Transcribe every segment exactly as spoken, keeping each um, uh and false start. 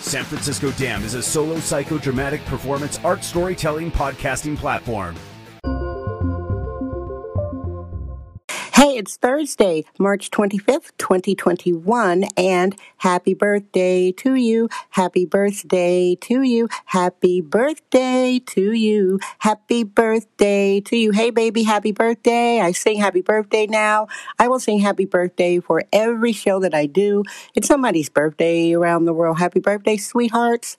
San Francisco Dam is a solo psychodramatic performance art storytelling podcasting platform. Hey, it's Thursday, March twenty-fifth, twenty twenty-one, and happy birthday to you, happy birthday to you, happy birthday to you, happy birthday to you. Hey, baby, happy birthday. I sing happy birthday now. I will sing happy birthday for every show that I do. It's somebody's birthday around the world. Happy birthday, sweethearts.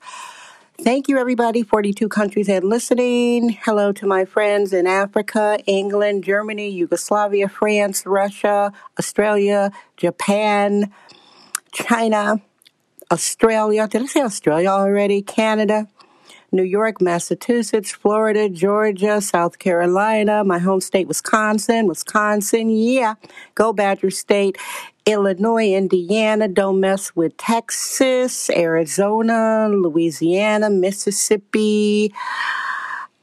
Thank you, everybody, forty-two countries and listening. Hello to my friends in Africa, England, Germany, Yugoslavia, France, Russia, Australia, Japan, China, Australia. Did I say Australia already? Canada, New York, Massachusetts, Florida, Georgia, South Carolina, my home state, Wisconsin, Wisconsin, yeah, go Badger State, Illinois, Indiana, don't mess with Texas, Arizona, Louisiana, Mississippi,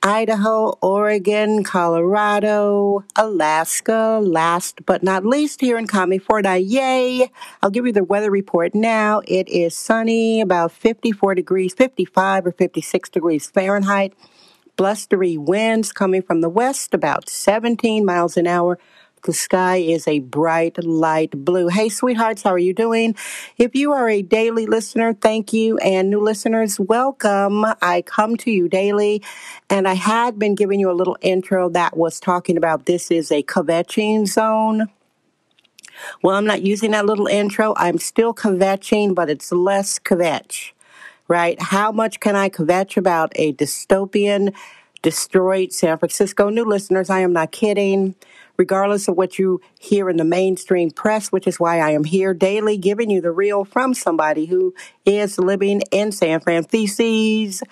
Idaho, Oregon, Colorado, Alaska, last but not least here in California, yay! I'll give you the weather report now. It is sunny, about fifty-four degrees, fifty-five or fifty-six degrees Fahrenheit, blustery winds coming from the west, about seventeen miles an hour. The sky is a bright light blue. Hey, sweethearts, how are you doing? If you are a daily listener, thank you. And new listeners, welcome. I come to you daily. And I had been giving you a little intro that was talking about this is a kvetching zone. Well, I'm not using that little intro. I'm still kvetching, but it's less kvetch, right? How much can I kvetch about a dystopian, destroyed San Francisco? New listeners, I am not kidding. Regardless of what you hear in the mainstream press, which is why I am here daily giving you the real from somebody who is living in San Francisco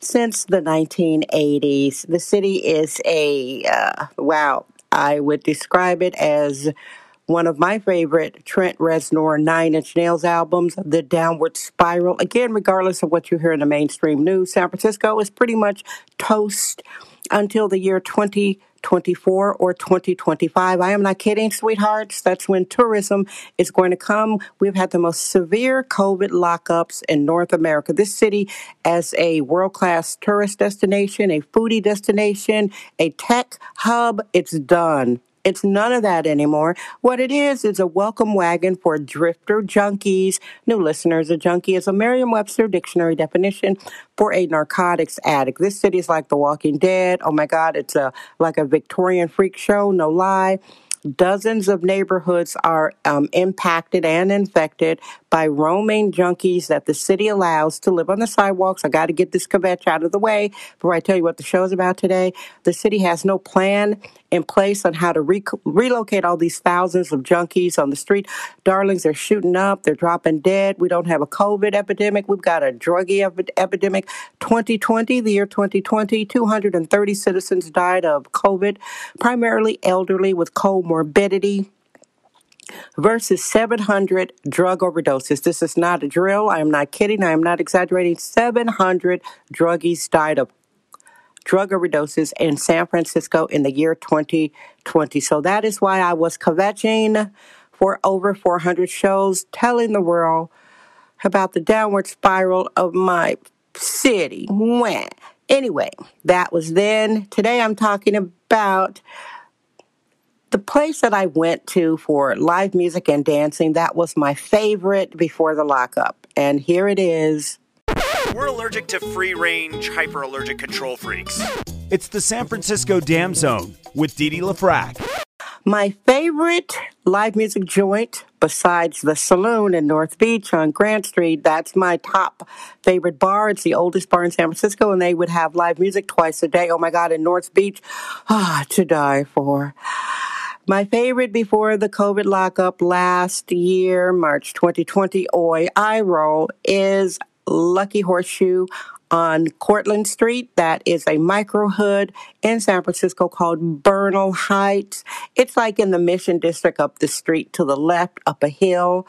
since the nineteen eighties. The city is a, uh, wow, I would describe it as one of my favorite Trent Reznor Nine Inch Nails albums, The Downward Spiral. Again, regardless of what you hear in the mainstream news, San Francisco is pretty much toast until the year twenty twenty-four or twenty twenty-five. I am not kidding, sweethearts. That's when tourism is going to come. We've had the most severe COVID lockups in North America. This city, as a world-class tourist destination, a foodie destination, a tech hub, it's done. It's none of that anymore. What it is is a welcome wagon for drifter junkies. New listeners, a junkie is a Merriam-Webster dictionary definition for a narcotics addict. This city is like The Walking Dead. Oh, my God, it's a, like a Victorian freak show, no lie. Dozens of neighborhoods are um, impacted and infected by roaming junkies that the city allows to live on the sidewalks. I got to get this kvetch out of the way before I tell you what the show is about today. The city has no plan in place on how to re- relocate all these thousands of junkies on the street. Darlings, they're shooting up. They're dropping dead. We don't have a COVID epidemic. We've got a druggy ep- epidemic. twenty twenty, the year twenty twenty, two hundred thirty citizens died of COVID, primarily elderly with comorbidity. Morbidity versus seven hundred drug overdoses. This is not a drill. I am not kidding. I am not exaggerating. seven hundred druggies died of drug overdoses in San Francisco in the year twenty twenty. So that is why I was kvetching for over four hundred shows, telling the world about the downward spiral of my city. Anyway, that was then. Today I'm talking about the place that I went to for live music and dancing, that was my favorite before the lockup. And here it is. We're allergic to free-range, hyper-allergic control freaks. It's the San Francisco Dam Zone with Dee Dee LaFrak. My favorite live music joint, besides the Saloon in North Beach on Grant Street, that's my top favorite bar. It's the oldest bar in San Francisco, and they would have live music twice a day. Oh, my God, in North Beach, ah, to die for. My favorite before the COVID lockup last year, March twenty twenty, oi, I roll, is Lucky Horseshoe on Cortlandt Street. That is a microhood in San Francisco called Bernal Heights. It's like in the Mission District, up the street to the left, up a hill.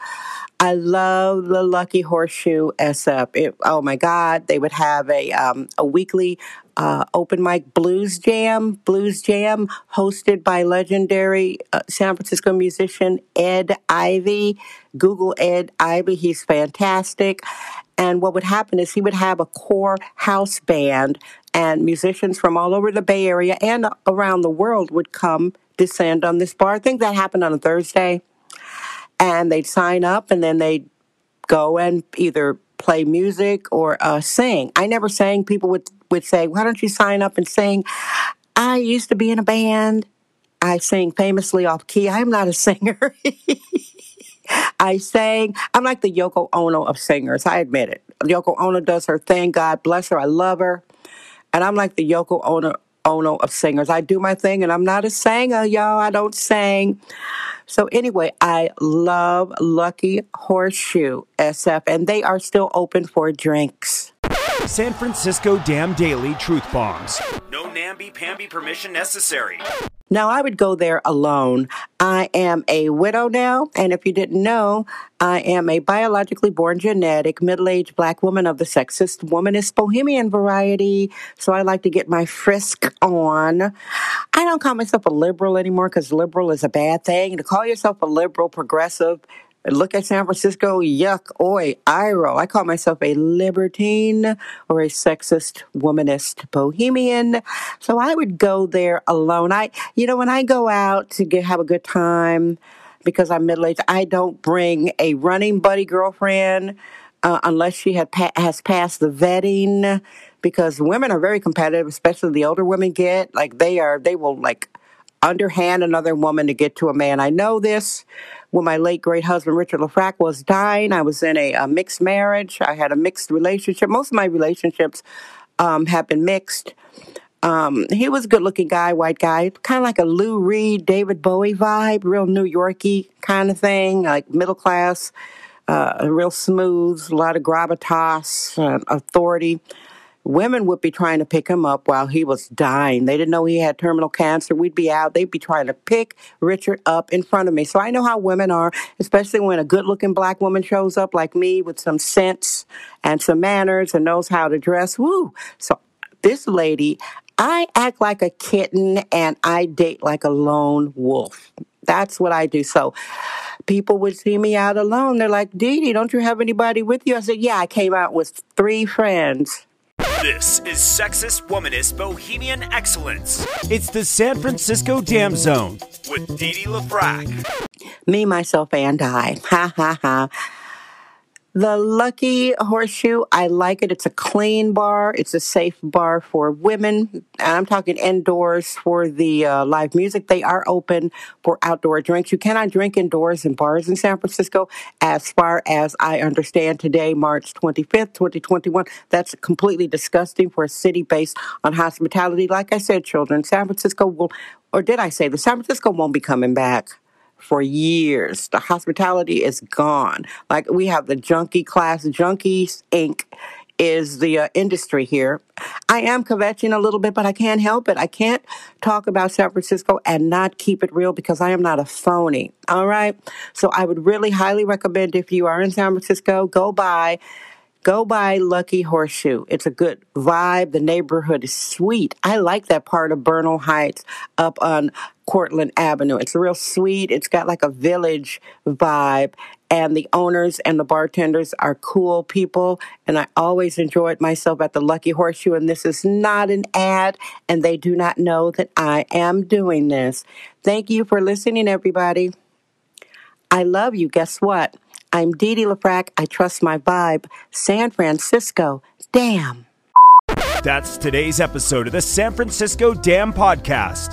I love the Lucky Horseshoe S F. It, oh my God, they would have a um, a weekly uh, open mic blues jam, blues jam hosted by legendary uh, San Francisco musician Ed Ivy. Google Ed Ivy, he's fantastic. And what would happen is he would have a core house band, and musicians from all over the Bay Area and around the world would come descend on this bar. I think that happened on a Thursday. And they'd sign up, and then they'd go and either play music or uh, sing. I never sang. People would, would say, why don't you sign up and sing? I used to be in a band. I sing famously off key. I'm not a singer. I sang. I'm like the Yoko Ono of singers. I admit it. Yoko Ono does her thing. God bless her. I love her. And I'm like the Yoko Ono, Ono of singers. I do my thing, and I'm not a singer, y'all. I don't sing. So anyway, I love Lucky Horseshoe S F, and they are still open for drinks. San Francisco Dam Daily Truth Bombs. No namby-pamby permission necessary. Now, I would go there alone. I am a widow now, and if you didn't know, I am a biologically born, genetic, middle-aged black woman of the sexist, womanist, bohemian variety, so I like to get my frisk on. I don't call myself a liberal anymore because liberal is a bad thing. To call yourself a liberal, progressive, look at San Francisco, yuck, oi, Iro. I call myself a libertine or a sexist, womanist, bohemian. So I would go there alone. I, you know, when I go out to get, have a good time, because I'm middle-aged, I don't bring a running buddy girlfriend uh, unless she had pa- has passed the vetting, because women are very competitive, especially the older women get. Like, they are, they will, like, underhand another woman to get to a man. I know this. When my late great husband, Richard Lefrak, was dying, I was in a, a mixed marriage. I had a mixed relationship. Most of my relationships um, have been mixed. Um, he was a good-looking guy, white guy, kind of like a Lou Reed, David Bowie vibe, real New Yorky kind of thing, like middle class, uh, real smooth, a lot of gravitas, uh, authority. Women would be trying to pick him up while he was dying. They didn't know he had terminal cancer. We'd be out. They'd be trying to pick Richard up in front of me. So I know how women are, especially when a good-looking black woman shows up like me with some sense and some manners and knows how to dress. Woo! So this lady, I act like a kitten and I date like a lone wolf. That's what I do. So people would see me out alone. They're like, Dee Dee, don't you have anybody with you? I said, yeah, I came out with three friends. This is Sexist Womanist Bohemian Excellence. It's the San Francisco Dam Zone with Dee Dee LaFrak. Me, myself, and I. Ha, ha, ha. The Lucky Horseshoe, I like it. It's a clean bar. It's a safe bar for women. And I'm talking indoors for the uh, live music. They are open for outdoor drinks. You cannot drink indoors in bars in San Francisco, as far as I understand today, March twenty-fifth, twenty twenty-one. That's completely disgusting for a city based on hospitality. Like I said, children, San Francisco will, or did I say, the San Francisco won't be coming back. For years, the hospitality is gone. Like, we have the junkie class. Junkies, Incorporated is the uh, industry here. I am kvetching a little bit, but I can't help it. I can't talk about San Francisco and not keep it real because I am not a phony, all right? So I would really highly recommend, if you are in San Francisco, go by. Go by Lucky Horseshoe. It's a good vibe. The neighborhood is sweet. I like that part of Bernal Heights up on Cortlandt Avenue. It's real sweet. It's got like a village vibe. And the owners and the bartenders are cool people. And I always enjoyed myself at the Lucky Horseshoe. And this is not an ad. And they do not know that I am doing this. Thank you for listening, everybody. I love you. Guess what? I'm Dee Dee LaFrak. I trust my vibe. San Francisco Dam. That's today's episode of the San Francisco Dam Podcast